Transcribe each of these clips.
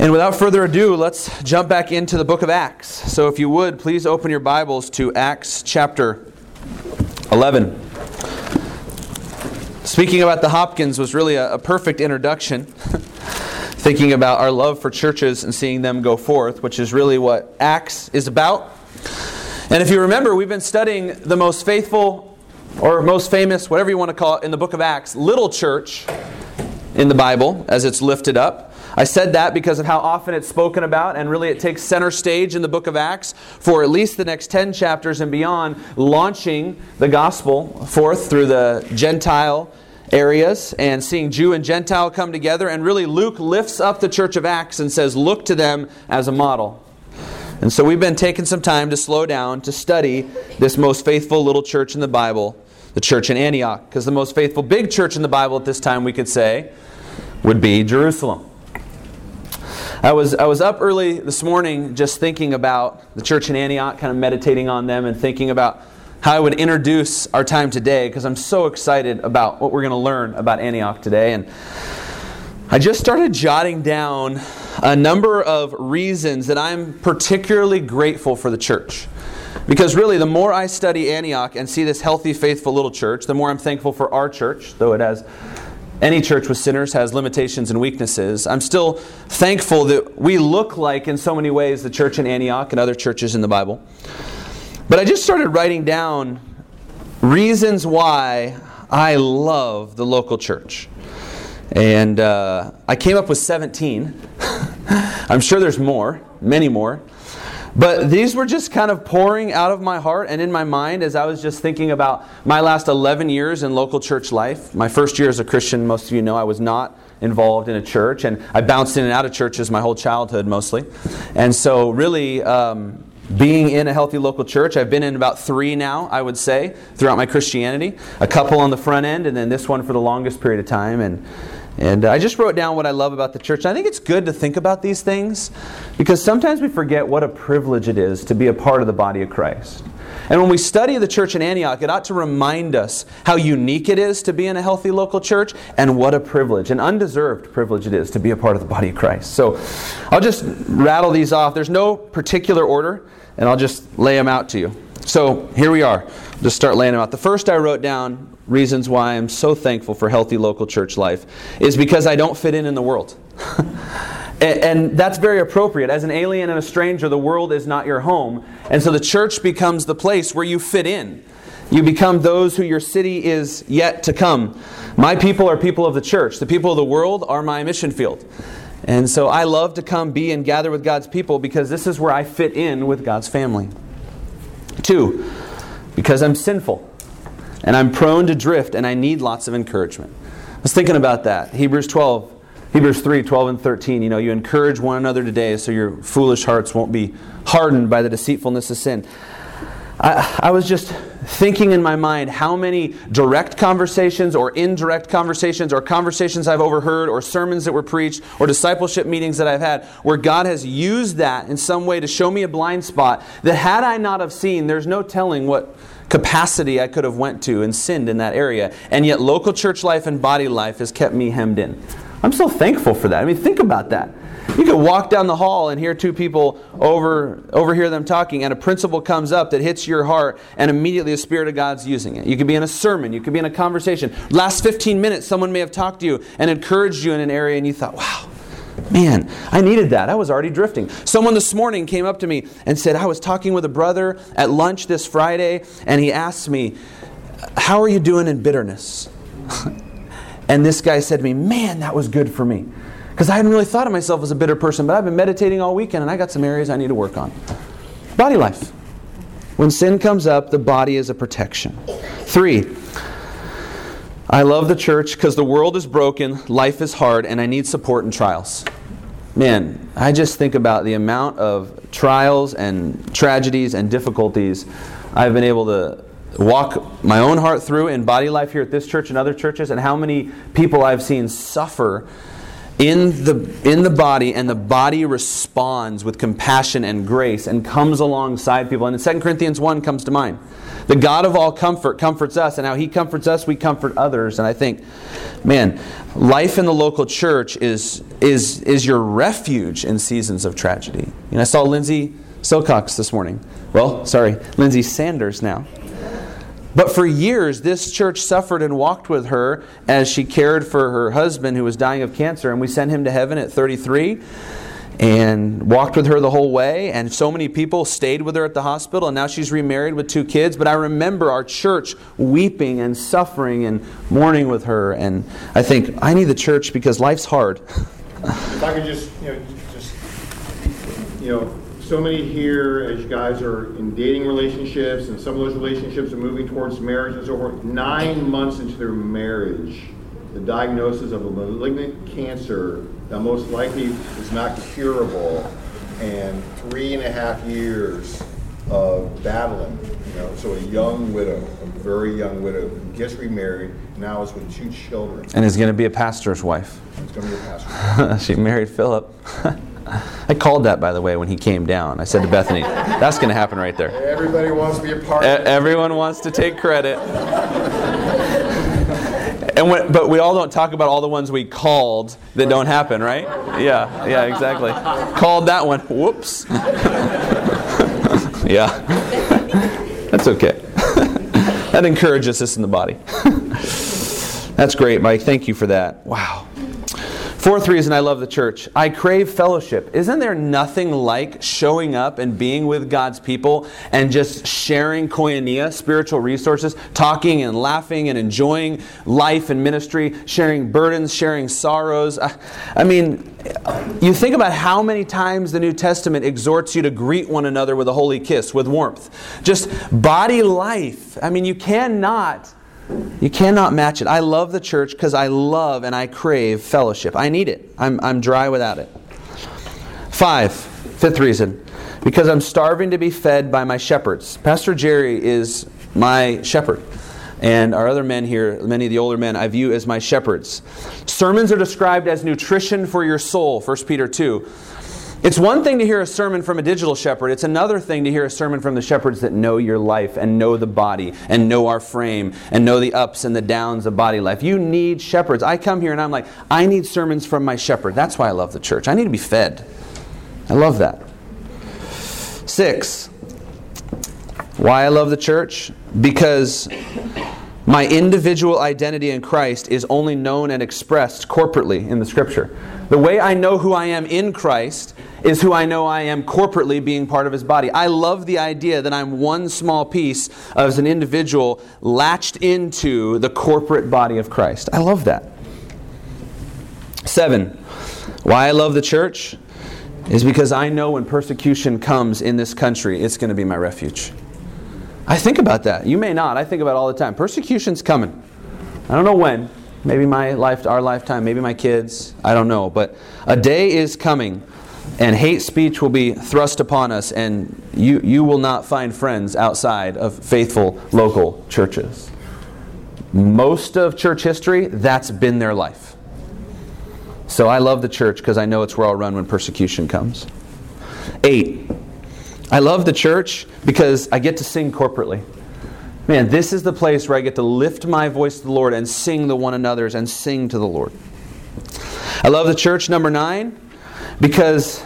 And without further ado, let's jump back into the book of Acts. So if you would, please open your Bibles to Acts chapter 11. Speaking about the Hopkins was really a perfect introduction. Thinking about our love for churches and seeing them go forth, which is really what Acts is about. And if you remember, we've been studying the most faithful or most famous, whatever you want to call it, in the book of Acts, little church in the Bible as it's lifted up. I said that because of how often it's spoken about, and really it takes center stage in the book of Acts for at least the next 10 chapters and beyond, launching the gospel forth through the Gentile areas and seeing Jew and Gentile come together. And really Luke lifts up the church of Acts and says, look to them as a model. And so we've been taking some time to slow down to study this most faithful little church in the Bible, the church in Antioch. Because the most faithful big church in the Bible at this time, we could say, would be Jerusalem. I was up early this morning just thinking about the church in Antioch, kind of meditating on them and thinking about how I would introduce our time today, because I'm so excited about what we're going to learn about Antioch today. And I just started jotting down a number of reasons that I'm particularly grateful for the church. Because really, the more I study Antioch and see this healthy, faithful little church, the more I'm thankful for our church, though it has, any church with sinners has limitations and weaknesses. I'm still thankful that we look like, in so many ways, the church in Antioch and other churches in the Bible. But I just started writing down reasons why I love the local church. And I came up with 17. I'm sure there's more, many more. But these were just kind of pouring out of my heart and in my mind as I was just thinking about my last 11 years in local church life. My first year as a Christian, most of you know, I was not involved in a church. And I bounced in and out of churches my whole childhood mostly. And so really, being in a healthy local church, I've been in about 3 now, I would say, throughout my Christianity. A couple on the front end and then this one for the longest period of time. And I just wrote down what I love about the church. I think it's good to think about these things because sometimes we forget what a privilege it is to be a part of the body of Christ. And when we study the church in Antioch, it ought to remind us how unique it is to be in a healthy local church and what a privilege, an undeserved privilege it is to be a part of the body of Christ. So I'll just rattle these off. There's no particular order, and I'll just lay them out to you. So here we are. I'll just start laying them out. The first I wrote down, reasons why I'm so thankful for healthy local church life, is because I don't fit in the world. And that's very appropriate. As an alien and a stranger, the world is not your home. And so the church becomes the place where you fit in. You become those who your city is yet to come. My people are people of the church. The people of the world are my mission field. And so I love to come be and gather with God's people because this is where I fit in with God's family. 2, because I'm sinful. And I'm prone to drift, and I need lots of encouragement. I was thinking about that. Hebrews 3, 12 and 13. You know, you encourage one another today so your foolish hearts won't be hardened by the deceitfulness of sin. I was just thinking in my mind how many direct conversations or indirect conversations or conversations I've overheard or sermons that were preached or discipleship meetings that I've had where God has used that in some way to show me a blind spot that had I not have seen, there's no telling what capacity I could have went to and sinned in that area. And yet local church life and body life has kept me hemmed in. I'm so thankful for that. I mean, think about that. You could walk down the hall and hear 2 people overhear them talking, and a principle comes up that hits your heart, and immediately the Spirit of God's using it. You could be in a sermon. You could be in a conversation. Last 15 minutes, someone may have talked to you and encouraged you in an area, and you thought, wow, man, I needed that. I was already drifting. Someone this morning came up to me and said, I was talking with a brother at lunch this Friday, and he asked me, how are you doing in bitterness? And this guy said to me, man, that was good for me. Because I hadn't really thought of myself as a bitter person, but I've been meditating all weekend, and I got some areas I need to work on. Body life. When sin comes up, the body is a protection. 3, I love the church because the world is broken, life is hard, and I need support in trials. Man, I just think about the amount of trials and tragedies and difficulties I've been able to walk my own heart through in body life here at this church and other churches, and how many people I've seen suffer in the body, and the body responds with compassion and grace and comes alongside people. And in 2 Corinthians 1 comes to mind. The God of all comfort comforts us, and how He comforts us, we comfort others. And I think, man, life in the local church is your refuge in seasons of tragedy. And I saw Lindsay Silcox this morning. Well, sorry, Lindsay Sanders now. But for years, this church suffered and walked with her as she cared for her husband who was dying of cancer. And we sent him to heaven at 33 and walked with her the whole way. And so many people stayed with her at the hospital. And now she's remarried with 2 kids. But I remember our church weeping and suffering and mourning with her. And I think, I need the church because life's hard. If I could just so many here, as you guys are in dating relationships, and some of those relationships are moving towards marriage and so forth, 9 months into their marriage, the diagnosis of a malignant cancer that most likely is not curable, and 3.5 years of battling. So a young widow, a very young widow, who gets remarried, now is with 2 children. And is going to be a pastor's wife. It's going to be a pastor's wife. She married Philip. I called that, by the way, when he came down. I said to Bethany, that's going to happen right there. Everybody wants to be a part of it. Everyone wants to take credit. But we all don't talk about all the ones we called that don't happen, right? Yeah, exactly. Called that one. Whoops. Yeah. That's okay. That encourages us in the body. That's great, Mike. Thank you for that. Wow. 4th reason I love the church. I crave fellowship. Isn't there nothing like showing up and being with God's people and just sharing koinonia, spiritual resources, talking and laughing and enjoying life and ministry, sharing burdens, sharing sorrows? I mean, you think about how many times the New Testament exhorts you to greet one another with a holy kiss, with warmth. Just body life. I mean, you cannot match it. I love the church because I love and I crave fellowship. I need it. I'm dry without it. 5th reason. Because I'm starving to be fed by my shepherds. Pastor Jerry is my shepherd. And our other men here, many of the older men, I view as my shepherds. Sermons are described as nutrition for your soul, 1 Peter 2. It's one thing to hear a sermon from a digital shepherd. It's another thing to hear a sermon from the shepherds that know your life and know the body and know our frame and know the ups and the downs of body life. You need shepherds. I come here and I'm like, I need sermons from my shepherd. That's why I love the church. I need to be fed. I love that. 6, why I love the church? Because my individual identity in Christ is only known and expressed corporately in the Scripture. The way I know who I am in Christ is who I know I am corporately being part of His body. I love the idea that I'm one small piece as an individual latched into the corporate body of Christ. I love that. 7, why I love the church is because I know when persecution comes in this country, it's going to be my refuge. I think about that. You may not. I think about it all the time. Persecution's coming. I don't know when. Maybe my life, our lifetime, maybe my kids. I don't know. But a day is coming and hate speech will be thrust upon us, and you will not find friends outside of faithful local churches. Most of church history, that's been their life. So I love the church because I know it's where I'll run when persecution comes. 8, I love the church because I get to sing corporately. Man, this is the place where I get to lift my voice to the Lord and sing to one another's and sing to the Lord. I love the church, number 9, because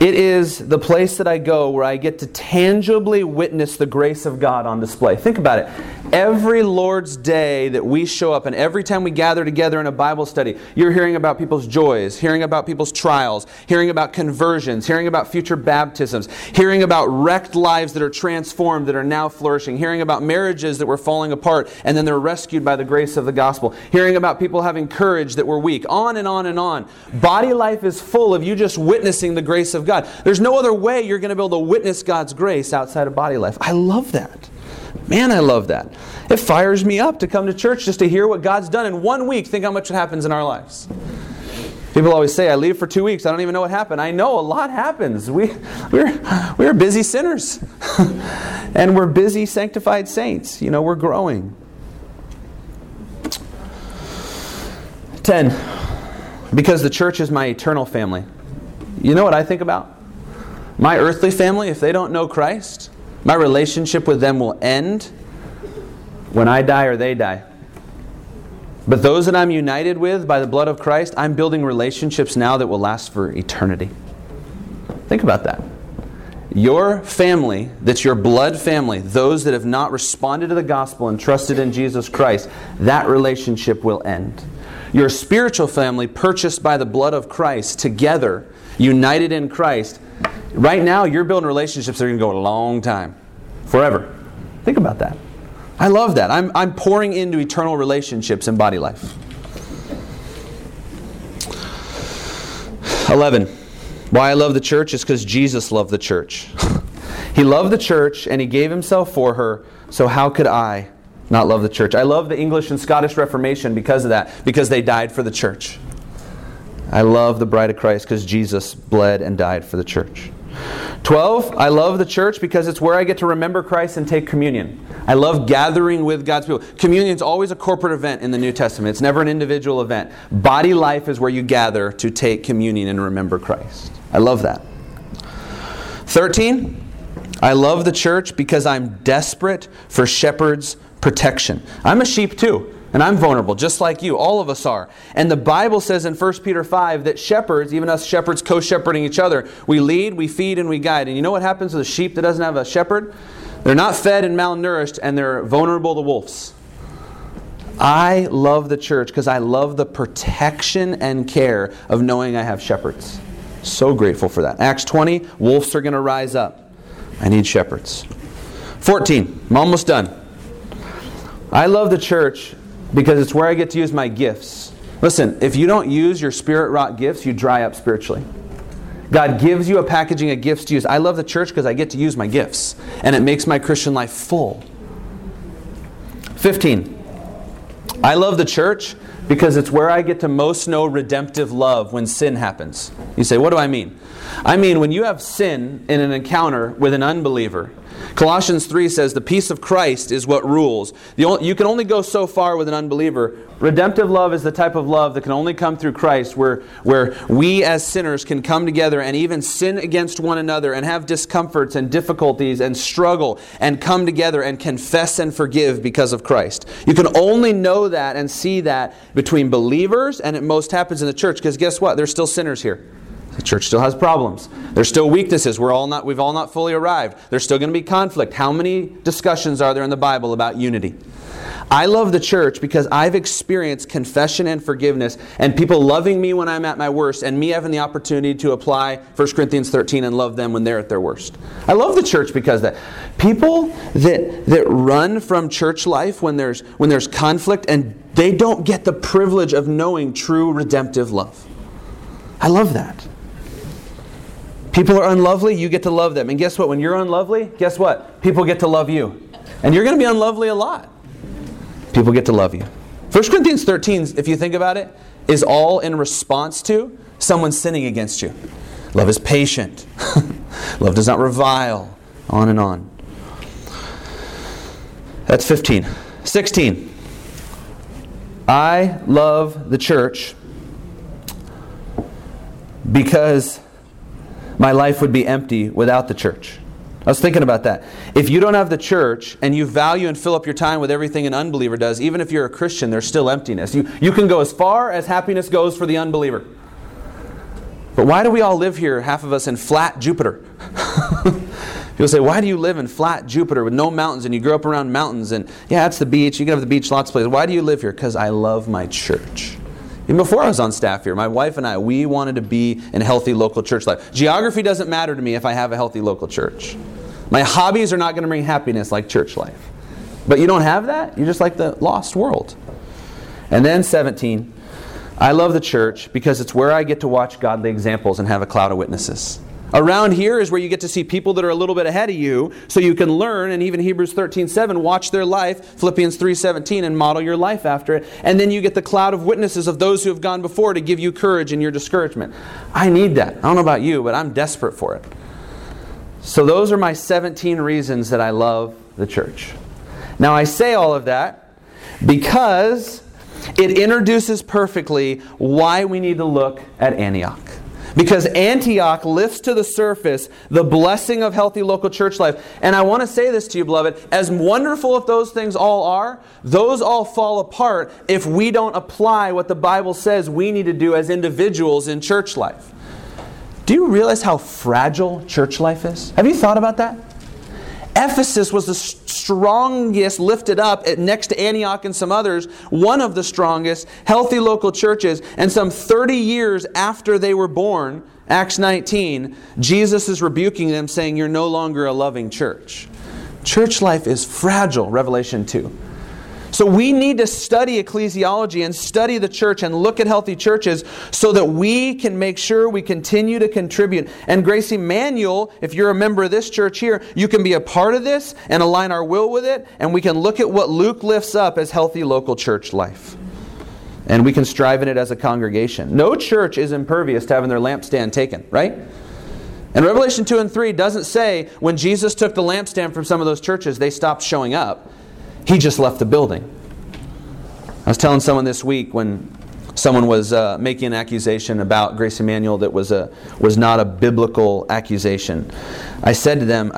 it is the place that I go where I get to tangibly witness the grace of God on display. Think about it. Every Lord's Day that we show up and every time we gather together in a Bible study, you're hearing about people's joys, hearing about people's trials, hearing about conversions, hearing about future baptisms, hearing about wrecked lives that are transformed, that are now flourishing, hearing about marriages that were falling apart and then they're rescued by the grace of the gospel, hearing about people having courage that were weak, on and on and on. Body life is full of you just witnessing the grace of God. There's no other way you're going to be able to witness God's grace outside of body life. I love that. Man, I love that. It fires me up to come to church just to hear what God's done in 1 week. Think how much happens in our lives. People always say, I leave for 2 weeks. I don't even know what happened. I know a lot happens. We're busy sinners. And we're busy sanctified saints. We're growing. 10. Because the church is my eternal family. You know what I think about? My earthly family, if they don't know Christ, my relationship with them will end when I die or they die. But those that I'm united with by the blood of Christ, I'm building relationships now that will last for eternity. Think about that. Your family, that's your blood family, those that have not responded to the gospel and trusted in Jesus Christ, that relationship will end. Your spiritual family, purchased by the blood of Christ, together, united in Christ, right now you're building relationships that are going to go a long time, forever. Think about that. I love that. I'm pouring into eternal relationships in body life. 11. Why I love the church is because Jesus loved the church. He loved the church and He gave Himself for her, so how could I not love the church? I love the English and Scottish Reformation because of that, because they died for the church. I love the bride of Christ because Jesus bled and died for the church. 12, I love the church because it's where I get to remember Christ and take communion. I love gathering with God's people. Communion is always a corporate event in the New Testament. It's never an individual event. Body life is where you gather to take communion and remember Christ. I love that. 13, I love the church because I'm desperate for shepherds' protection. I'm a sheep too. And I'm vulnerable, just like you. All of us are. And the Bible says in 1 Peter 5 that shepherds, even us shepherds co-shepherding each other, we lead, we feed, and we guide. And you know what happens with a sheep that doesn't have a shepherd? They're not fed and malnourished, and they're vulnerable to wolves. I love the church because I love the protection and care of knowing I have shepherds. So grateful for that. Acts 20, wolves are going to rise up. I need shepherds. 14, I'm almost done. I love the church because it's where I get to use my gifts. Listen, if you don't use your spirit-wrought gifts, you dry up spiritually. God gives you a packaging of gifts to use. I love the church because I get to use my gifts. And it makes my Christian life full. 15. I love the church because it's where I get to most know redemptive love when sin happens. You say, what do I mean? I mean, when you have sin in an encounter with an unbeliever, Colossians 3 says the peace of Christ is what rules. You can only go so far with an unbeliever. Redemptive love is the type of love that can only come through Christ, where we as sinners can come together and even sin against one another and have discomforts and difficulties and struggle and come together and confess and forgive because of Christ. You can only know that and see that between believers, and it most happens in the church because guess what? There's still sinners here. The church still has problems. There's still weaknesses. We've all not fully arrived. There's still going to be conflict. How many discussions are there in the Bible about unity? I love the church because I've experienced confession and forgiveness and people loving me when I'm at my worst and me having the opportunity to apply 1 Corinthians 13 and love them when they're at their worst. I love the church because that. People that run from church life when there's conflict and they don't get the privilege of knowing true redemptive love. I love that. People are unlovely, you get to love them. And guess what? When you're unlovely, guess what? People get to love you. And you're going to be unlovely a lot. People get to love you. 1 Corinthians 13, if you think about it, is all in response to someone sinning against you. Love is patient. Love does not revile. On and on. That's 15. 16. I love the church because my life would be empty without the church. I was thinking about that. If you don't have the church and you value and fill up your time with everything an unbeliever does, even if you're a Christian, there's still emptiness. You can go as far as happiness goes for the unbeliever. But why do we all live here, half of us, in flat Jupiter? People say, why do you live in flat Jupiter with no mountains and you grew up around mountains and yeah, it's the beach, you can have the beach, lots of places. Why do you live here? Because I love my church. Even before I was on staff here, my wife and I, we wanted to be in a healthy local church life. Geography doesn't matter to me if I have a healthy local church. My hobbies are not going to bring happiness like church life. But you don't have that? You're just like the lost world. And then 17, I love the church because it's where I get to watch godly examples and have a cloud of witnesses. Around here is where you get to see people that are a little bit ahead of you so you can learn, and even Hebrews 13:7, watch their life, Philippians 3:17, and model your life after it. And then you get the cloud of witnesses of those who have gone before to give you courage in your discouragement. I need that. I don't know about you, but I'm desperate for it. So those are my 17 reasons that I love the church. Now I say all of that because it introduces perfectly why we need to look at Antioch. Because Antioch lifts to the surface the blessing of healthy local church life. And I want to say this to you, beloved, as wonderful as those things all are, those all fall apart if we don't apply what the Bible says we need to do as individuals in church life. Do you realize how fragile church life is? Have you thought about that? Ephesus was the strongest lifted up next to Antioch and some others, one of the strongest healthy local churches. And some 30 years after they were born, Acts 19, Jesus is rebuking them saying, you're no longer a loving church. Church life is fragile, Revelation 2. So we need to study ecclesiology and study the church and look at healthy churches so that we can make sure we continue to contribute. And Grace Emmanuel, if you're a member of this church here, you can be a part of this and align our will with it. And we can look at what Luke lifts up as healthy local church life. And we can strive in it as a congregation. No church is impervious to having their lampstand taken, right? And Revelation 2 and 3 doesn't say when Jesus took the lampstand from some of those churches, they stopped showing up. He just left the building. I was telling someone this week when someone was making an accusation about Grace Emmanuel that was not a biblical accusation. I said to them,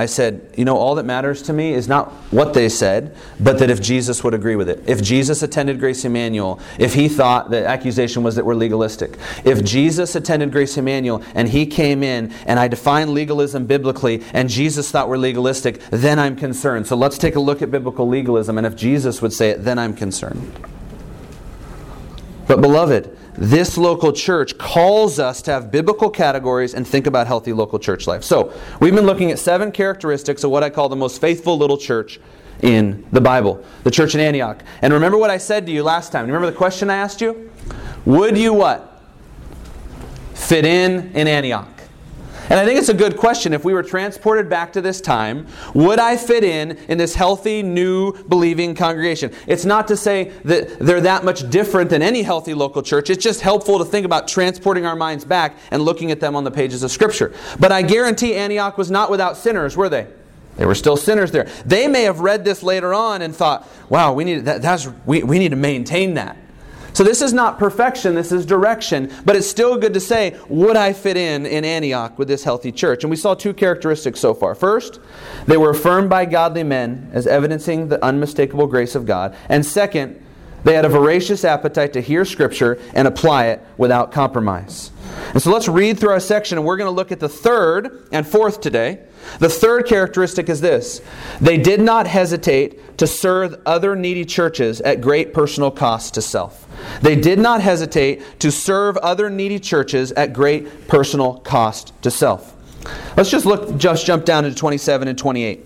you know, all that matters to me is not what they said, but that if Jesus would agree with it. If Jesus attended Grace Emmanuel, if he thought the accusation was that we're legalistic. If Jesus attended Grace Emmanuel and he came in and I define legalism biblically and Jesus thought we're legalistic, then I'm concerned. So let's take a look at biblical legalism, and if Jesus would say it, then I'm concerned. But beloved, this local church calls us to have biblical categories and think about healthy local church life. So, we've been looking at 7 characteristics of what I call the most faithful little church in the Bible. The church in Antioch. And remember what I said to you last time. Remember the question I asked you? Would you what? Fit in Antioch. And I think it's a good question. If we were transported back to this time, would I fit in this healthy, new, believing congregation? It's not to say that they're that much different than any healthy local church. It's just helpful to think about transporting our minds back and looking at them on the pages of Scripture. But I guarantee Antioch was not without sinners, were they? They were still sinners there. They may have read this later on and thought, wow, we need to maintain that. So this is not perfection, this is direction, but it's still good to say, would I fit in Antioch with this healthy church? And we saw 2 characteristics so far. First, they were affirmed by godly men as evidencing the unmistakable grace of God. And second, they had a voracious appetite to hear Scripture and apply it without compromise. And so let's read through our section, and we're going to look at the third and fourth today. The third characteristic is this. They did not hesitate to serve other needy churches at great personal cost to self. They did not hesitate to serve other needy churches at great personal cost to self. Let's just jump down to 27 and 28.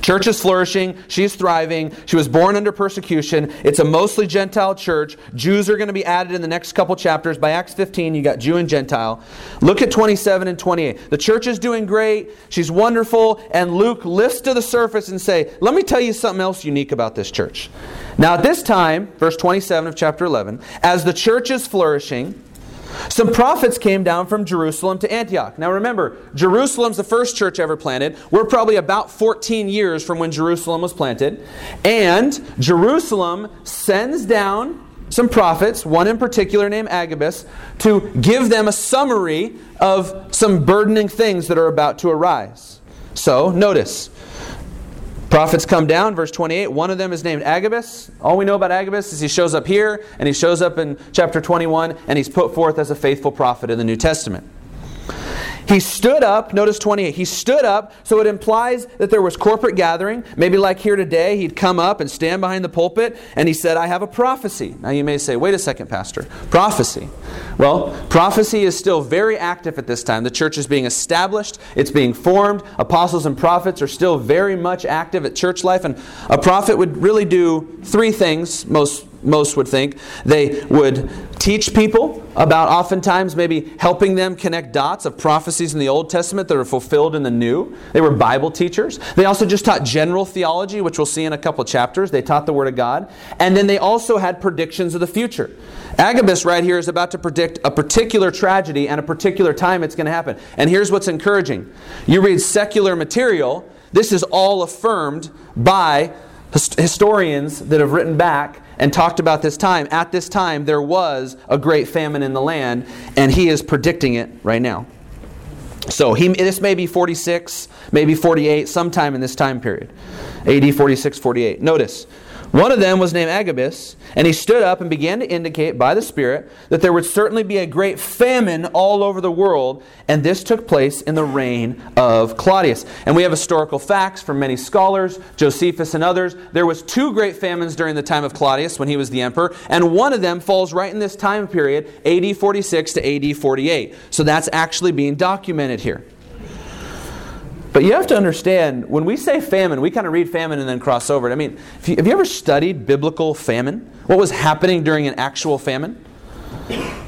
Church is flourishing. She's thriving. She was born under persecution. It's a mostly Gentile church. Jews are going to be added in the next couple chapters. By Acts 15, you got Jew and Gentile. Look at 27 and 28. The church is doing great. She's wonderful. And Luke lifts to the surface and say, let me tell you something else unique about this church. Now at this time, verse 27 of chapter 11, as the church is flourishing, some prophets came down from Jerusalem to Antioch. Now remember, Jerusalem's the first church ever planted. We're probably about 14 years from when Jerusalem was planted. And Jerusalem sends down some prophets, one in particular named Agabus, to give them a summary of some burdening things that are about to arise. So, notice. Prophets come down, verse 28. One of them is named Agabus. All we know about Agabus is he shows up here and he shows up in chapter 21 and he's put forth as a faithful prophet in the New Testament. He stood up, notice 28, he stood up, so it implies that there was corporate gathering. Maybe like here today, he'd come up and stand behind the pulpit and he said, I have a prophecy. Now you may say, wait a second, Pastor, prophecy. Well, prophecy is still very active at this time. The church is being established, it's being formed. Apostles and prophets are still very much active at church life. And a prophet would really do three things, most would think. They would teach people about oftentimes maybe helping them connect dots of prophecies in the Old Testament that are fulfilled in the New. They were Bible teachers. They also just taught general theology, which we'll see in a couple chapters. They taught the Word of God. And then they also had predictions of the future. Agabus right here is about to predict a particular tragedy and a particular time it's going to happen. And here's what's encouraging. You read secular material, this is all affirmed by historians that have written back and talked about this time. At this time, there was a great famine in the land, and he is predicting it right now. So this may be 46, maybe 48, sometime in this time period. AD 46, 48. Notice, one of them was named Agabus, and he stood up and began to indicate by the Spirit that there would certainly be a great famine all over the world, and this took place in the reign of Claudius. And we have historical facts from many scholars, Josephus and others. There was two great famines during the time of Claudius when he was the emperor, and one of them falls right in this time period, AD 46 to AD 48. So that's actually being documented here. But you have to understand, when we say famine, we kind of read famine and then cross over it. I mean, have you ever studied biblical famine? What was happening during an actual famine?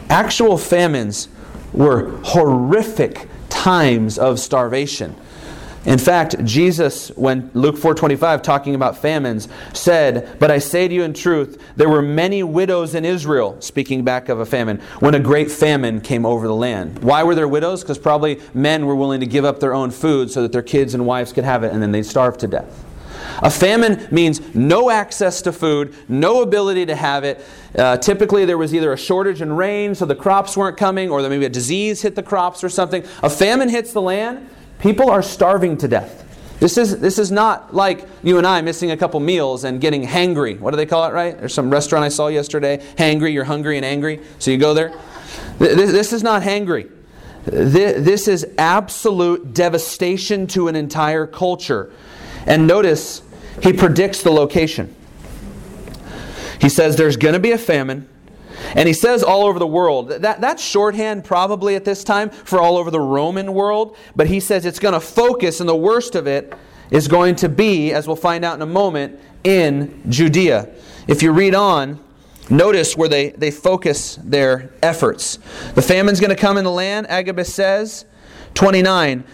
Actual famines were horrific times of starvation. In fact, Jesus, when Luke 4:25, talking about famines, said, "But I say to you in truth, there were many widows in Israel," speaking back of a famine, "when a great famine came over the land." Why were there widows? Because probably men were willing to give up their own food so that their kids and wives could have it, and then they'd starve to death. A famine means no access to food, no ability to have it. Typically there was either a shortage in rain, so the crops weren't coming, or maybe a disease hit the crops or something. A famine hits the land. People are starving to death. This is not like you and I missing a couple meals and getting hangry. What do they call it, right? There's some restaurant I saw yesterday. Hangry, you're hungry and angry. So you go there. This is not hangry. This is absolute devastation to an entire culture. And notice, he predicts the location. He says there's going to be a famine. And he says all over the world. That's shorthand probably at this time for all over the Roman world. But he says it's going to focus, and the worst of it is going to be, as we'll find out in a moment, in Judea. If you read on, notice where they focus their efforts. The famine's going to come in the land, Agabus says, 29,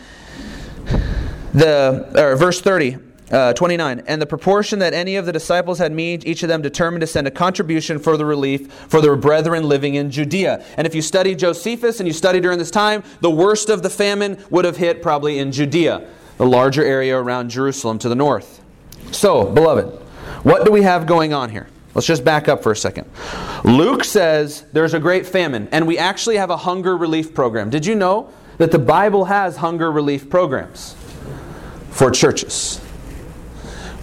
verse 30. "And the proportion that any of the disciples had made, each of them determined to send a contribution for the relief for their brethren living in Judea." And if you study Josephus and you study during this time, the worst of the famine would have hit probably in Judea, the larger area around Jerusalem to the north. So, beloved, what do we have going on here? Let's just back up for a second. Luke says there's a great famine, and we actually have a hunger relief program. Did you know that the Bible has hunger relief programs for churches?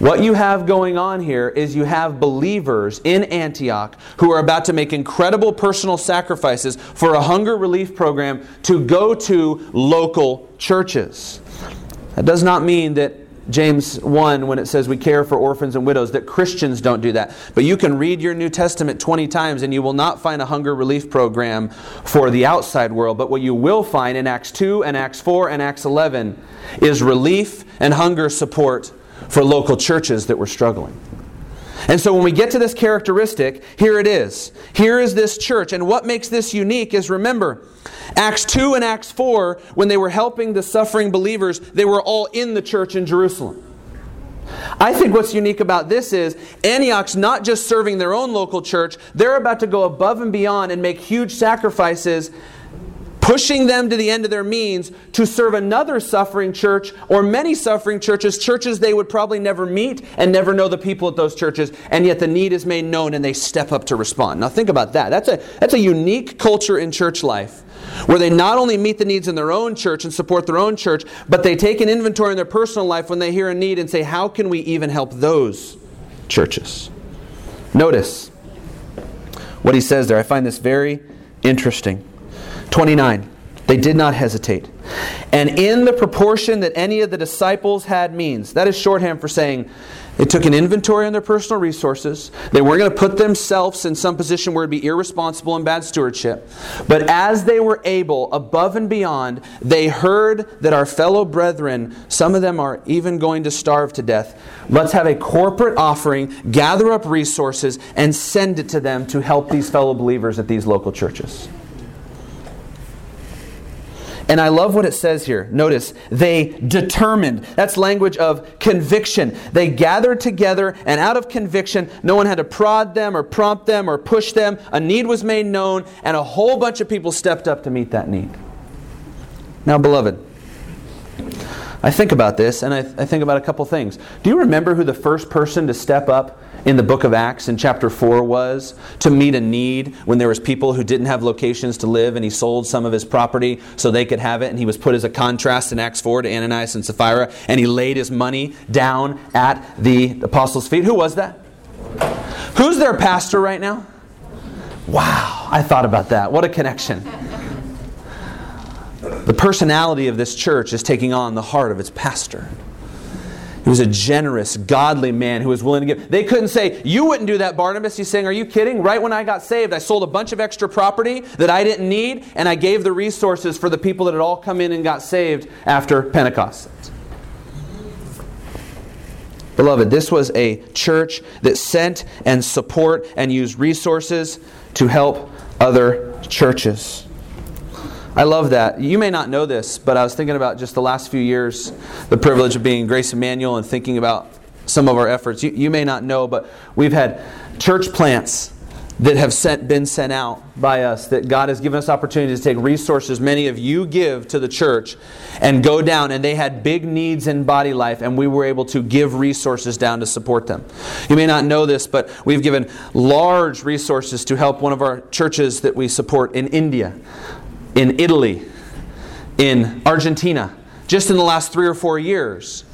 What you have going on here is you have believers in Antioch who are about to make incredible personal sacrifices for a hunger relief program to go to local churches. That does not mean that James 1, when it says we care for orphans and widows, that Christians don't do that. But you can read your New Testament 20 times and you will not find a hunger relief program for the outside world. But what you will find in Acts 2 and Acts 4 and Acts 11 is relief and hunger support for local churches that were struggling. And so when we get to this characteristic, here it is. Here is this church. And what makes this unique is, remember, Acts 2 and Acts 4, when they were helping the suffering believers, they were all in the church in Jerusalem. I think what's unique about this is Antioch's not just serving their own local church. They're about to go above and beyond and make huge sacrifices, pushing them to the end of their means to serve another suffering church, or many suffering churches, churches they would probably never meet and never know the people at those churches, and yet the need is made known and they step up to respond. Now think about that. That's a unique culture in church life, where they not only meet the needs in their own church and support their own church, but they take an inventory in their personal life when they hear a need and say, how can we even help those churches? Notice what he says there. I find this very interesting. 29, they did not hesitate. "And in the proportion that any of the disciples had means." That is shorthand for saying they took an inventory on their personal resources. They weren't going to put themselves in some position where it would be irresponsible and bad stewardship. But as they were able, above and beyond, they heard that our fellow brethren, some of them are even going to starve to death. Let's have a corporate offering, gather up resources, and send it to them to help these fellow believers at these local churches. And I love what it says here. Notice, they determined. That's language of conviction. They gathered together, and out of conviction, no one had to prod them or prompt them or push them. A need was made known, and a whole bunch of people stepped up to meet that need. Now, beloved, I think about this, and I think about a couple things. Do you remember who the first person to step up in the book of Acts in chapter 4 was to meet a need when there was people who didn't have locations to live, and he sold some of his property so they could have it, and he was put as a contrast in Acts 4 to Ananias and Sapphira, and he laid his money down at the apostles' feet? Who was that? Who's their pastor right now? Wow, I thought about that. What a connection. The personality of this church is taking on the heart of its pastor. He was a generous, godly man who was willing to give. They couldn't say, you wouldn't do that, Barnabas. He's saying, are you kidding? Right when I got saved, I sold a bunch of extra property that I didn't need, and I gave the resources for the people that had all come in and got saved after Pentecost. Beloved, this was a church that sent and support and used resources to help other churches. I love that. You may not know this, but I was thinking about just the last few years, the privilege of being Grace Emmanuel and thinking about some of our efforts. You may not know, but we've had church plants that have been sent out by us, that God has given us opportunities to take resources many of you give to the church and go down, and they had big needs in body life, and we were able to give resources down to support them. You may not know this, but we've given large resources to help one of our churches that we support in India, in Italy, in Argentina, just in the last 3 or 4 years.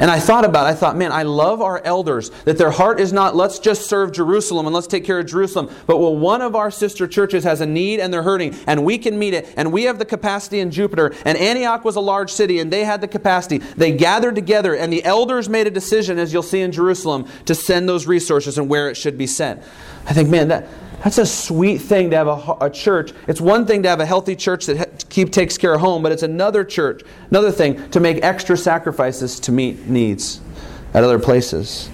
And I thought, man, I love our elders, that their heart is not, let's just serve Jerusalem and let's take care of Jerusalem. But well, one of our sister churches has a need and they're hurting, and we can meet it, and we have the capacity in Jupiter, and Antioch was a large city and they had the capacity. They gathered together, and the elders made a decision, as you'll see in Jerusalem, to send those resources and where it should be sent. I think, man, that's a sweet thing to have a church. It's one thing to have a healthy church that takes care of home, but it's another thing to make extra sacrifices to meet needs at other places.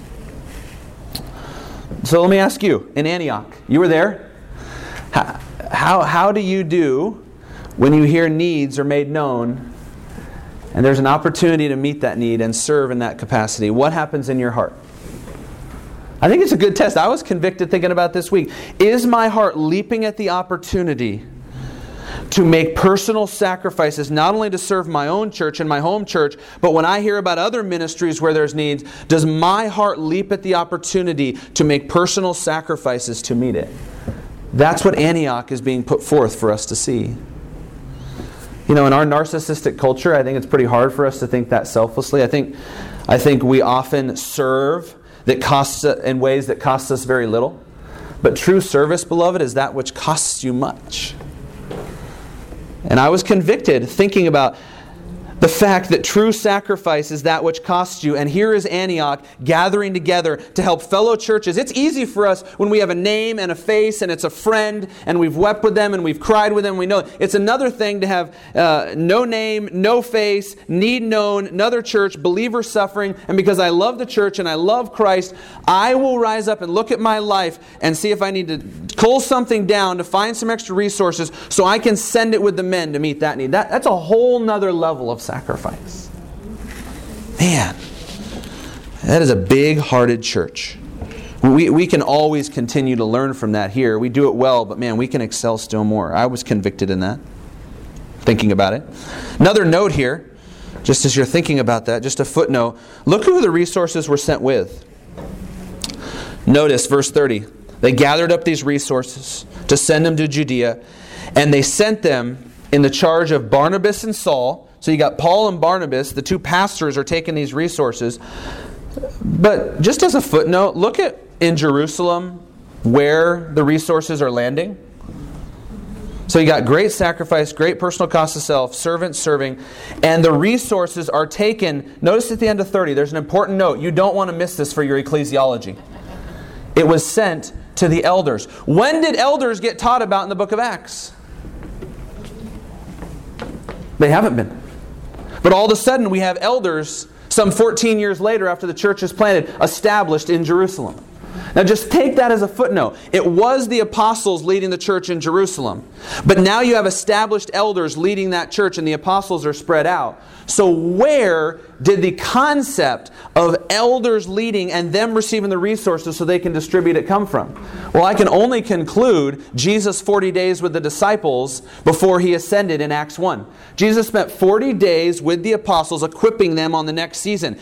So let me ask you, in Antioch, you were there. How do you do when you hear needs are made known and there's an opportunity to meet that need and serve in that capacity? What happens in your heart? I think it's a good test. I was convicted thinking about this week. Is my heart leaping at the opportunity to make personal sacrifices, not only to serve my own church and my home church, but when I hear about other ministries where there's needs, does my heart leap at the opportunity to make personal sacrifices to meet it? That's what Antioch is being put forth for us to see. You know, in our narcissistic culture, I think it's pretty hard for us to think that selflessly. I think we often serve that costs in ways that costs us very little. But true service, beloved, is that which costs you much. And I was convicted thinking about the fact that true sacrifice is that which costs you. And here is Antioch gathering together to help fellow churches. It's easy for us when we have a name and a face and it's a friend and we've wept with them and we've cried with them. We know it's another thing to have no name, no face, need known, another church, believer suffering. And because I love the church and I love Christ, I will rise up and look at my life and see if I need to cull something down to find some extra resources so I can send it with the men to meet that need. That's a whole nother level of sacrifice. Man, that is a big-hearted church. We can always continue to learn from that here. We do it well, but man, we can excel still more. I was convicted in that, thinking about it. Another note here, just as you're thinking about that, just a footnote. Look who the resources were sent with. Notice verse 30. They gathered up these resources to send them to Judea, and they sent them in the charge of Barnabas and Saul. So you got Paul and Barnabas, the two pastors are taking these resources. But just as a footnote, look at in Jerusalem where the resources are landing. So you got great sacrifice, great personal cost of self, servants serving, and the resources are taken. Notice at the end of 30, there's an important note. You don't want to miss this for your ecclesiology. It was sent to the elders. When did elders get taught about in the book of Acts? They haven't been. But all of a sudden we have elders some 14 years later after the church is planted, established in Jerusalem. Now just take that as a footnote. It was the apostles leading the church in Jerusalem. But now you have established elders leading that church and the apostles are spread out. So where did the concept of elders leading and them receiving the resources so they can distribute it come from? Well, I can only conclude Jesus' 40 days with the disciples before he ascended in Acts 1. Jesus spent 40 days with the apostles equipping them on the next season.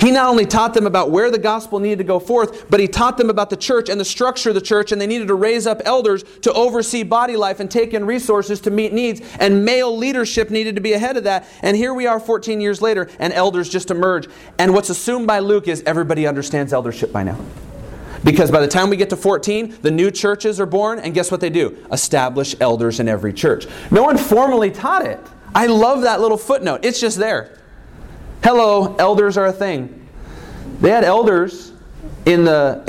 He not only taught them about where the gospel needed to go forth, but he taught them about the church and the structure of the church, and they needed to raise up elders to oversee body life and take in resources to meet needs, and male leadership needed to be ahead of that. And here we are 14 years later, and elders just emerge. And what's assumed by Luke is everybody understands eldership by now. Because by the time we get to 14, the new churches are born, and guess what they do? Establish elders in every church. No one formally taught it. I love that little footnote. It's just there. Hello, elders are a thing. They had elders in the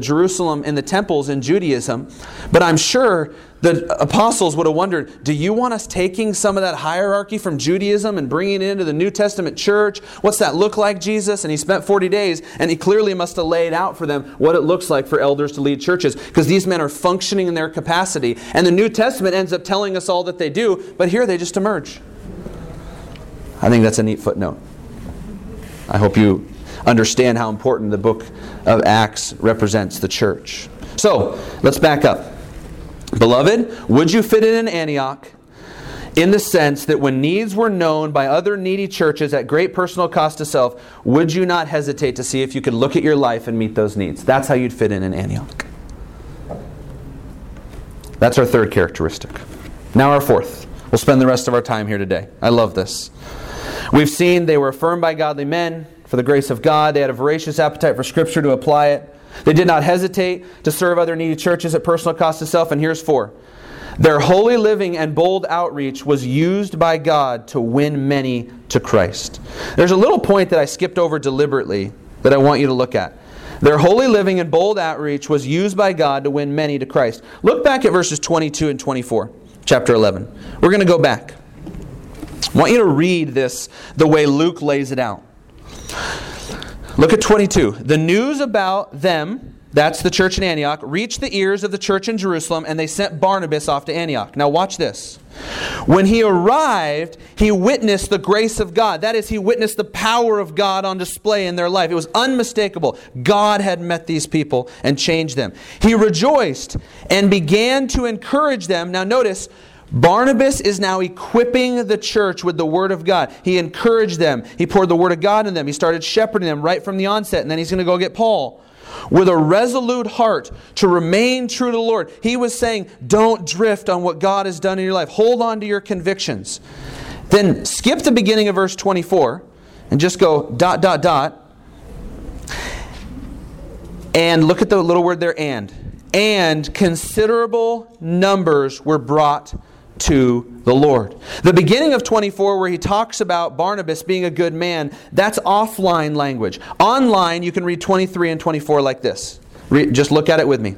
Jerusalem, in the temples in Judaism, but I'm sure the apostles would have wondered, do you want us taking some of that hierarchy from Judaism and bringing it into the New Testament church? What's that look like, Jesus? And he spent 40 days, and he clearly must have laid out for them what it looks like for elders to lead churches, because these men are functioning in their capacity, and the New Testament ends up telling us all that they do, but here they just emerge. I think that's a neat footnote. I hope you understand how important the book of Acts represents the church. So, let's back up. Beloved, would you fit in Antioch in the sense that when needs were known by other needy churches at great personal cost to self, would you not hesitate to see if you could look at your life and meet those needs? That's how you'd fit in Antioch. That's our third characteristic. Now our fourth. We'll spend the rest of our time here today. I love this. We've seen they were affirmed by godly men for the grace of God. They had a voracious appetite for Scripture to apply it. They did not hesitate to serve other needy churches at personal cost to self. And here's four. Their holy living and bold outreach was used by God to win many to Christ. There's a little point that I skipped over deliberately that I want you to look at. Their holy living and bold outreach was used by God to win many to Christ. Look back at verses 22 and 24, chapter 11. We're going to go back. I want you to read this the way Luke lays it out. Look at 22. The news about them, that's the church in Antioch, reached the ears of the church in Jerusalem, and they sent Barnabas off to Antioch. Now watch this. When he arrived, he witnessed the grace of God. That is, he witnessed the power of God on display in their life. It was unmistakable. God had met these people and changed them. He rejoiced and began to encourage them. Now notice, Barnabas is now equipping the church with the Word of God. He encouraged them. He poured the Word of God in them. He started shepherding them right from the onset. And then he's going to go get Paul. With a resolute heart to remain true to the Lord. He was saying, don't drift on what God has done in your life. Hold on to your convictions. Then skip the beginning of verse 24 and just go ... And look at the little word there, and. And considerable numbers were brought to the Lord. The beginning of 24, where he talks about Barnabas being a good man, that's offline language. Online, you can read 23 and 24 like this. Just look at it with me.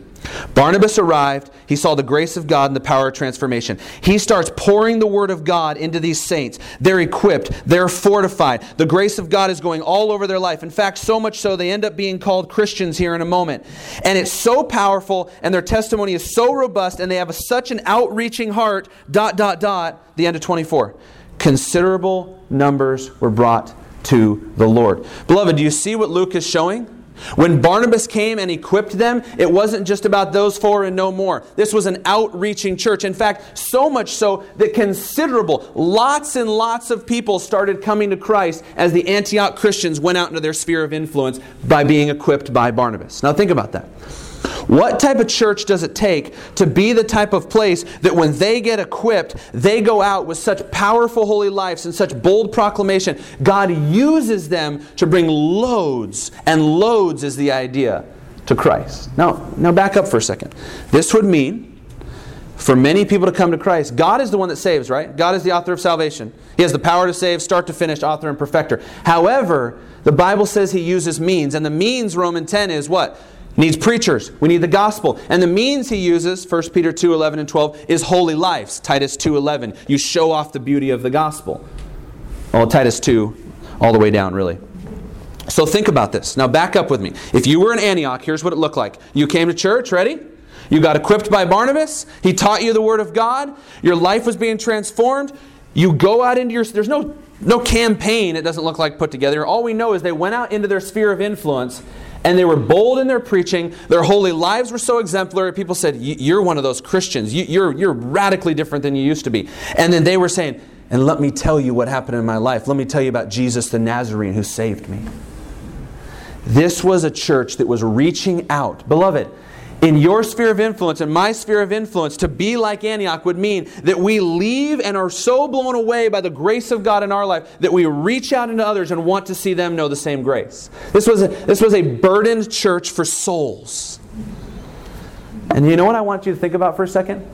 Barnabas arrived. He saw the grace of God and the power of transformation. He starts pouring the Word of God into these saints. They're equipped. They're fortified. The grace of God is going all over their life. In fact, so much so they end up being called Christians here in a moment. And it's so powerful, and their testimony is so robust, and they have such an outreaching heart, ... the end of 24. Considerable numbers were brought to the Lord. Beloved, do you see what Luke is showing? When Barnabas came and equipped them, it wasn't just about those four and no more. This was an outreaching church. In fact, so much so that considerable, lots and lots of people started coming to Christ as the Antioch Christians went out into their sphere of influence by being equipped by Barnabas. Now think about that. What type of church does it take to be the type of place that when they get equipped, they go out with such powerful holy lives and such bold proclamation? God uses them to bring loads, and loads is the idea, to Christ. Now back up for a second. This would mean for many people to come to Christ. God is the one that saves, right? God is the author of salvation. He has the power to save, start to finish, author and perfecter. However, the Bible says He uses means, and the means, Romans 10, is what? Needs preachers. We need the gospel. And the means he uses, 1 Peter 2:11 and 12, is holy lives. Titus 2:11. You show off the beauty of the gospel. Well, Titus 2, all the way down, really. So think about this. Now back up with me. If you were in Antioch, here's what it looked like. You came to church, ready? You got equipped by Barnabas. He taught you the Word of God. Your life was being transformed. You go out into your... There's no campaign, it doesn't look like, put together. All we know is they went out into their sphere of influence and they were bold in their preaching. Their holy lives were so exemplary. People said, you're one of those Christians. You're radically different than you used to be. And then they were saying, and let me tell you what happened in my life. Let me tell you about Jesus the Nazarene who saved me. This was a church that was reaching out. Beloved, in your sphere of influence, in my sphere of influence, to be like Antioch would mean that we leave and are so blown away by the grace of God in our life that we reach out into others and want to see them know the same grace. This was a burdened church for souls. And you know what I want you to think about for a second?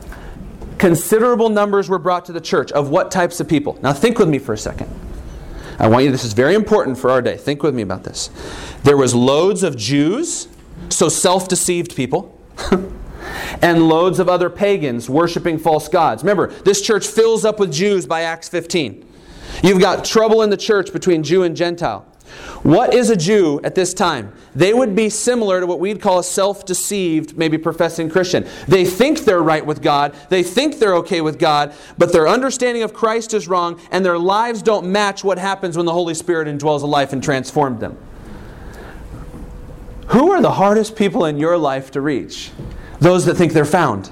Considerable numbers were brought to the church of what types of people? Now think with me for a second. I want you, this is very important for our day. Think with me about this. There was loads of Jews, so self-deceived people, and loads of other pagans worshiping false gods. Remember, this church fills up with Jews by Acts 15. You've got trouble in the church between Jew and Gentile. What is a Jew at this time? They would be similar to what we'd call a self-deceived, maybe professing Christian. They think they're right with God. They think they're okay with God, but their understanding of Christ is wrong, and their lives don't match what happens when the Holy Spirit indwells a life and transformed them. Who are the hardest people in your life to reach? Those that think they're found.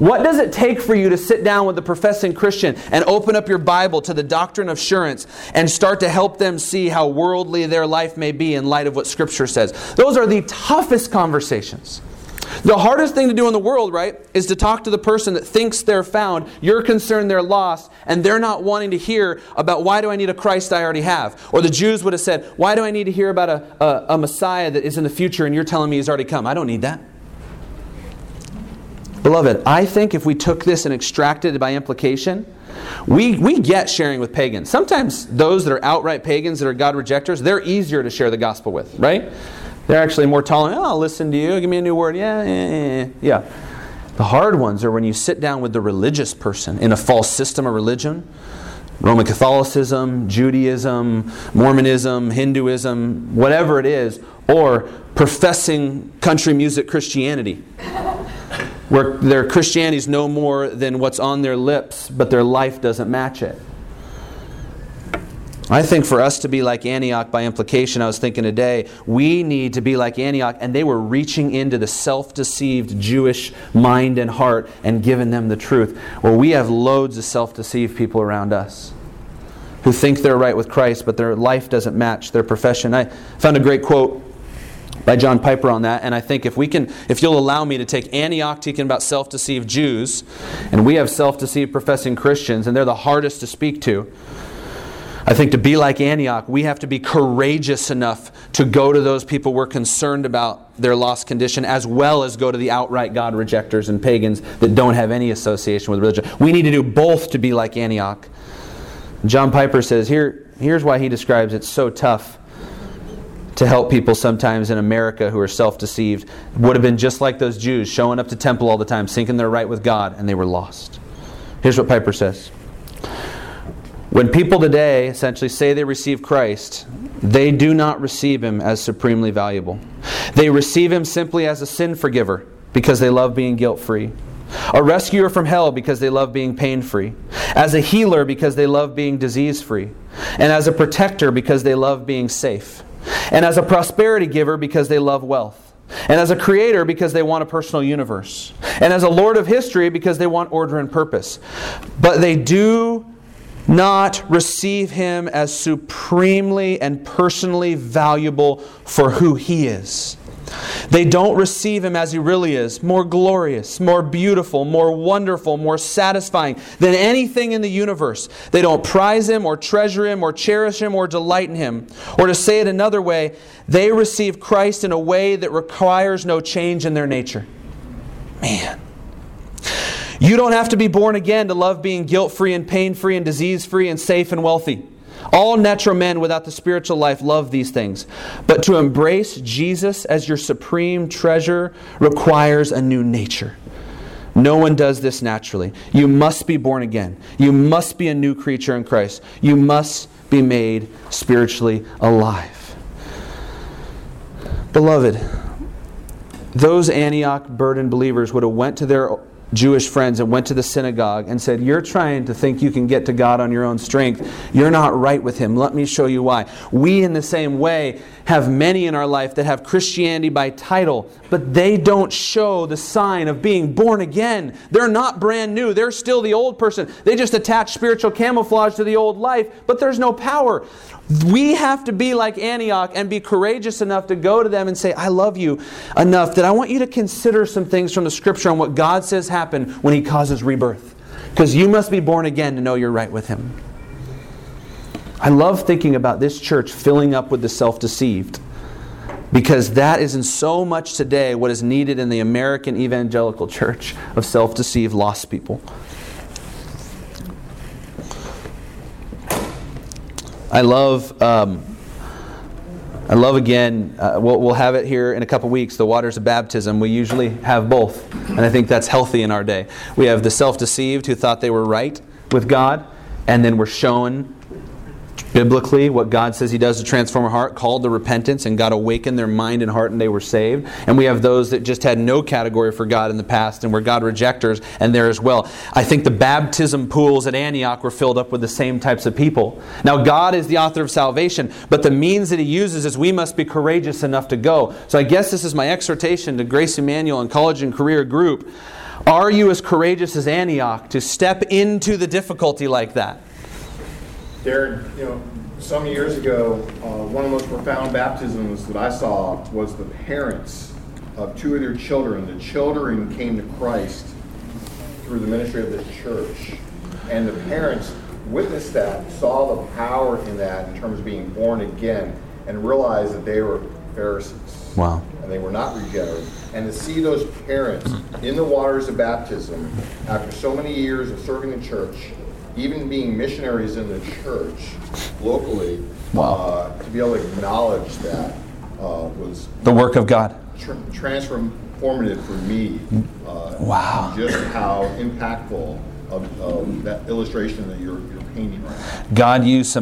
What does it take for you to sit down with a professing Christian and open up your Bible to the doctrine of assurance and start to help them see how worldly their life may be in light of what Scripture says? Those are the toughest conversations. The hardest thing to do in the world, right, is to talk to the person that thinks they're found, you're concerned they're lost, and they're not wanting to hear about why do I need a Christ I already have? Or the Jews would have said, why do I need to hear about a Messiah that is in the future and you're telling me he's already come? I don't need that. Beloved, I think if we took this and extracted it by implication, we get sharing with pagans. Sometimes those that are outright pagans, that are God rejectors, they're easier to share the gospel with, right? They're actually more tolerant. Oh, I'll listen to you. Give me a new word. Yeah. The hard ones are when you sit down with the religious person in a false system of religion. Roman Catholicism, Judaism, Mormonism, Hinduism, whatever it is. Or professing country music Christianity. Where their Christianity is no more than what's on their lips, but their life doesn't match it. I think for us to be like Antioch by implication, I was thinking today, we need to be like Antioch, and they were reaching into the self-deceived Jewish mind and heart and giving them the truth. Well, we have loads of self-deceived people around us who think they're right with Christ, but their life doesn't match their profession. I found a great quote by John Piper on that, and I think if you'll allow me to take Antioch talking about self-deceived Jews, and we have self-deceived professing Christians, and they're the hardest to speak to. I think to be like Antioch, we have to be courageous enough to go to those people we're concerned about their lost condition, as well as go to the outright God rejectors and pagans that don't have any association with religion. We need to do both to be like Antioch. John Piper says, here's why he describes it's so tough to help people sometimes in America who are self-deceived. Would have been just like those Jews showing up to temple all the time, thinking they're right with God, and they were lost. Here's what Piper says. When people today essentially say they receive Christ, they do not receive Him as supremely valuable. They receive Him simply as a sin forgiver because they love being guilt-free. A rescuer from hell because they love being pain-free. As a healer because they love being disease-free. And as a protector because they love being safe. And as a prosperity giver because they love wealth. And as a creator because they want a personal universe. And as a lord of history because they want order and purpose. But they do not receive Him as supremely and personally valuable for who He is. They don't receive Him as He really is, more glorious, more beautiful, more wonderful, more satisfying than anything in the universe. They don't prize Him or treasure Him or cherish Him or delight in Him. Or to say it another way, they receive Christ in a way that requires no change in their nature. Man. You don't have to be born again to love being guilt-free and pain-free and disease-free and safe and wealthy. All natural men without the spiritual life love these things. But to embrace Jesus as your supreme treasure requires a new nature. No one does this naturally. You must be born again. You must be a new creature in Christ. You must be made spiritually alive. Beloved, those Antioch burdened believers would have went to their Jewish friends and went to the synagogue and said, "You're trying to think you can get to God on your own strength. You're not right with Him. Let me show you why." We in the same way have many in our life that have Christianity by title, but they don't show the sign of being born again. They're not brand new. They're still the old person. They just attach spiritual camouflage to the old life, but there's no power. We have to be like Antioch and be courageous enough to go to them and say, "I love you enough that I want you to consider some things from the Scripture on what God says happen when He causes rebirth. Because you must be born again to know you're right with Him." I love thinking about this church filling up with the self-deceived, because that is in so much today what is needed in the American evangelical church of self-deceived lost people. I love again, we'll have it here in a couple weeks, the waters of baptism. We usually have both, and I think that's healthy in our day. We have the self-deceived who thought they were right with God, and then were shown biblically what God says He does to transform a heart, called to repentance, and God awakened their mind and heart, and they were saved. And we have those that just had no category for God in the past and were God rejectors, and there as well. I think the baptism pools at Antioch were filled up with the same types of people. Now God is the author of salvation, but the means that He uses is we must be courageous enough to go. So I guess this is my exhortation to Grace Emmanuel and College and Career Group. Are you as courageous as Antioch to step into the difficulty like that? Darren, you know, some years ago, one of the most profound baptisms that I saw was the parents of two of their children. The children came to Christ through the ministry of the church. And the parents witnessed that, saw the power in that in terms of being born again, and realized that they were Pharisees. Wow. And they were not regenerate. And to see those parents in the waters of baptism after so many years of serving the church, even being missionaries in the church locally, wow. To be able to acknowledge that was the work of God. Transformative for me. Wow! Just how impactful of that illustration that you're painting right now. God used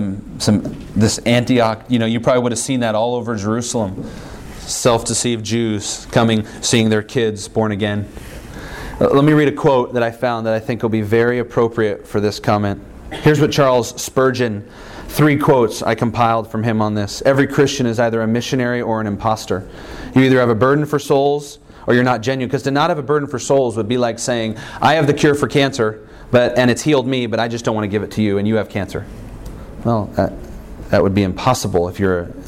this Antioch. You know, you probably would have seen that all over Jerusalem. Self-deceived Jews coming, seeing their kids born again. Let me read a quote that I found that I think will be very appropriate for this comment. Here's what Charles Spurgeon, 3 quotes I compiled from him on this. "Every Christian is either a missionary or an imposter. You either have a burden for souls or you're not genuine." Because to not have a burden for souls would be like saying, "I have the cure for cancer, and it's healed me, but I just don't want to give it to you, and you have cancer." Well, that would be impossible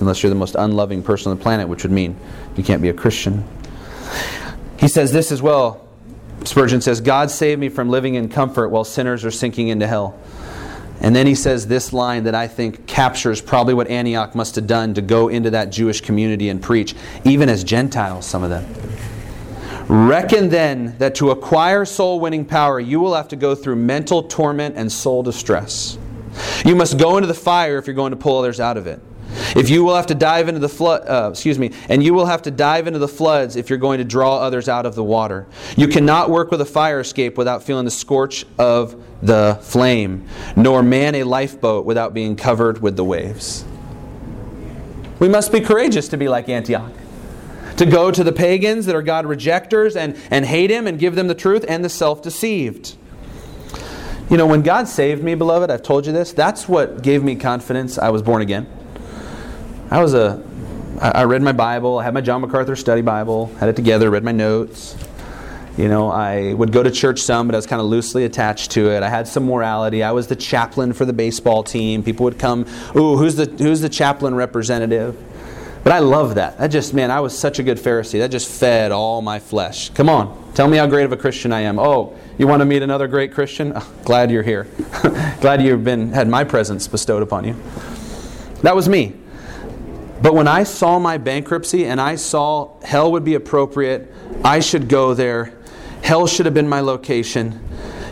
unless you're the most unloving person on the planet, which would mean you can't be a Christian. He says this as well. Spurgeon says, "God saved me from living in comfort while sinners are sinking into hell." And then he says this line that I think captures probably what Antioch must have done to go into that Jewish community and preach, even as Gentiles, some of them. "Reckon then that to acquire soul-winning power, you will have to go through mental torment and soul distress. You must go into the fire if you're going to pull others out of it. If you will have to dive into the flood, and you will have to dive into the floods if you're going to draw others out of the water. You cannot work with a fire escape without feeling the scorch of the flame, nor man a lifeboat without being covered with the waves." We must be courageous to be like Antioch, to go to the pagans that are God rejectors and hate Him and give them the truth, and the self-deceived. You know, when God saved me, beloved, I've told you this, that's what gave me confidence I was born again. I read my Bible. I had my John MacArthur study Bible. Had it together. Read my notes. You know, I would go to church some, but I was kind of loosely attached to it. I had some morality. I was the chaplain for the baseball team. People would come, "Ooh, who's the chaplain representative?" But I love that. I was such a good Pharisee. That just fed all my flesh. Come on, tell me how great of a Christian I am. Oh, you want to meet another great Christian? Oh, glad you're here. Glad you've had my presence bestowed upon you. That was me. But when I saw my bankruptcy and I saw hell would be appropriate, I should go there. Hell should have been my location.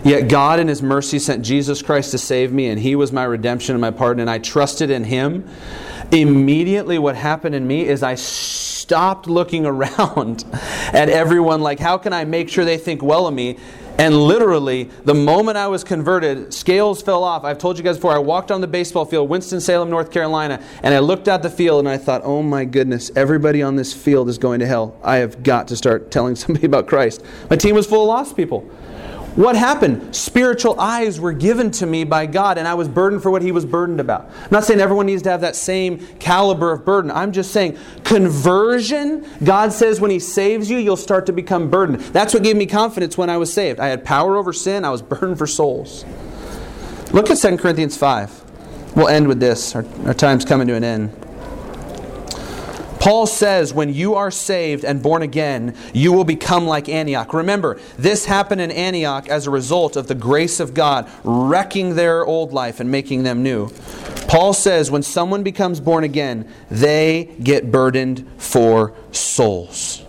Yet God in His mercy sent Jesus Christ to save me, and He was my redemption and my pardon, and I trusted in Him. Immediately what happened in me is I stopped looking around at everyone like, how can I make sure they think well of me? And literally, the moment I was converted, scales fell off. I've told you guys before, I walked on the baseball field, Winston-Salem, North Carolina, and I looked at the field and I thought, oh my goodness, everybody on this field is going to hell. I have got to start telling somebody about Christ. My team was full of lost people. What happened? Spiritual eyes were given to me by God, and I was burdened for what He was burdened about. I'm not saying everyone needs to have that same caliber of burden. I'm just saying conversion, God says when He saves you, you'll start to become burdened. That's what gave me confidence when I was saved. I had power over sin. I was burdened for souls. Look at 2 Corinthians 5. We'll end with this. Our time's coming to an end. Paul says, when you are saved and born again, you will become like Antioch. Remember, this happened in Antioch as a result of the grace of God wrecking their old life and making them new. Paul says, when someone becomes born again, they get burdened for souls.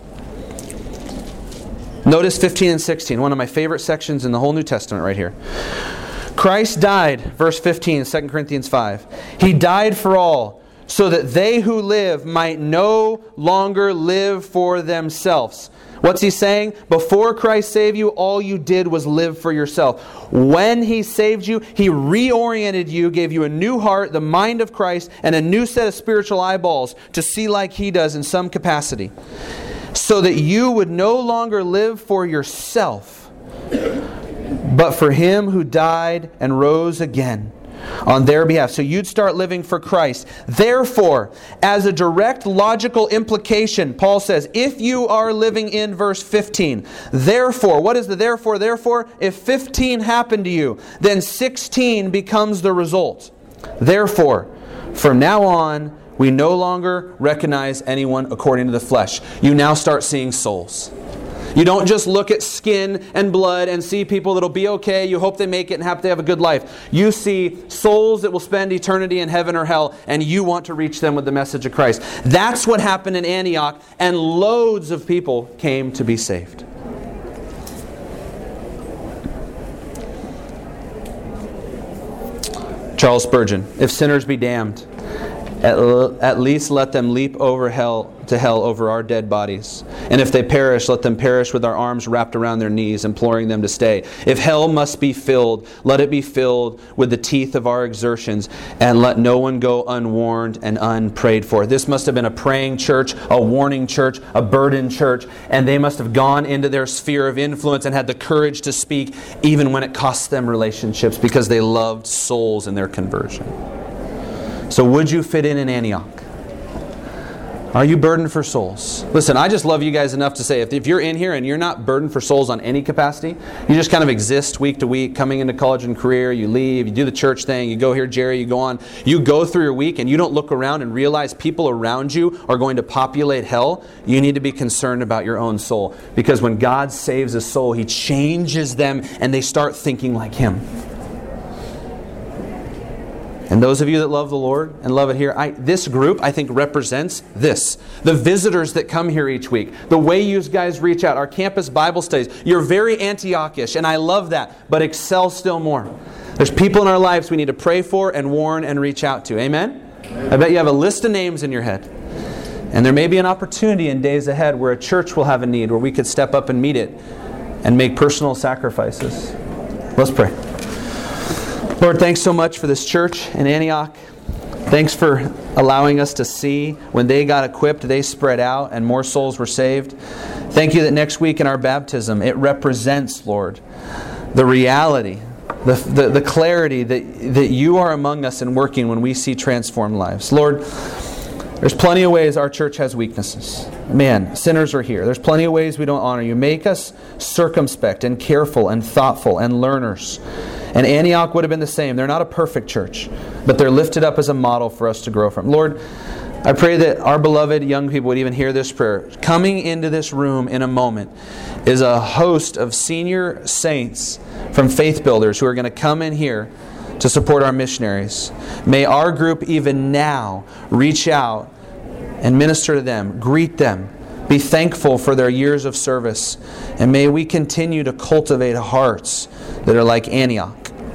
Notice 15 and 16, one of my favorite sections in the whole New Testament right here. Christ died, verse 15, 2 Corinthians 5. He died for all, so that they who live might no longer live for themselves. What's he saying? Before Christ saved you, all you did was live for yourself. When He saved you, He reoriented you, gave you a new heart, the mind of Christ, and a new set of spiritual eyeballs to see like He does in some capacity. So that you would no longer live for yourself, but for Him who died and rose again on their behalf. So you'd start living for Christ. Therefore, as a direct logical implication, Paul says, if you are living in verse 15, therefore, what is the therefore? Therefore, if 15 happened to you, then 16 becomes the result. Therefore, from now on, we no longer recognize anyone according to the flesh. You now start seeing souls. You don't just look at skin and blood and see people that'll be okay. You hope they make it and hope they have a good life. You see souls that will spend eternity in heaven or hell, and you want to reach them with the message of Christ. That's what happened in Antioch, and loads of people came to be saved. Charles Spurgeon, if sinners be damned, at least let them leap over hell to hell over our dead bodies. And if they perish, let them perish with our arms wrapped around their knees, imploring them to stay. If hell must be filled, let it be filled with the teeth of our exertions, and let no one go unwarned and unprayed for. This must have been a praying church, a warning church, a burdened church, and they must have gone into their sphere of influence and had the courage to speak, even when it cost them relationships, because they loved souls in their conversion. So would you fit in Antioch? Are you burdened for souls? Listen, I just love you guys enough to say, if you're in here and you're not burdened for souls on any capacity, you just kind of exist week to week, coming into college and career, you leave, you do the church thing, you go here, Jerry, you go on. You go through your week and you don't look around and realize people around you are going to populate hell. You need to be concerned about your own soul. Because when God saves a soul, He changes them and they start thinking like Him. And those of you that love the Lord and love it here, this group, I think, represents this. The visitors that come here each week, the way you guys reach out, our campus Bible studies, you're very Antiochish, and I love that, but excel still more. There's people in our lives we need to pray for and warn and reach out to. Amen? I bet you have a list of names in your head. And there may be an opportunity in days ahead where a church will have a need, where we could step up and meet it and make personal sacrifices. Let's pray. Lord, thanks so much for this church in Antioch. Thanks for allowing us to see when they got equipped, they spread out and more souls were saved. Thank you that next week in our baptism, it represents, Lord, the reality, the clarity that you are among us and working when we see transformed lives. Lord, there's plenty of ways our church has weaknesses. Man, sinners are here. There's plenty of ways we don't honor you. Make us circumspect and careful and thoughtful and learners. And Antioch would have been the same. They're not a perfect church, but they're lifted up as a model for us to grow from. Lord, I pray that our beloved young people would even hear this prayer. Coming into this room in a moment is a host of senior saints from Faith Builders who are going to come in here to support our missionaries. May our group even now reach out and minister to them, greet them, be thankful for their years of service, and may we continue to cultivate hearts that are like Antioch.